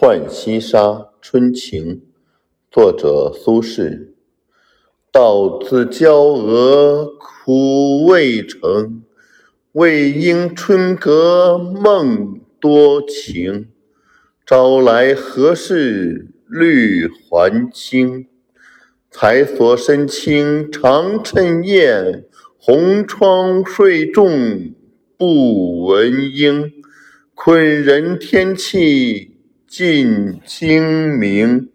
《浣溪沙春情》作者苏轼。到自娇娥苦未成，未应春阁梦多情。朝来何事绿还青？才所身轻长趁燕，红窗睡重不闻莺。困人天气近清明。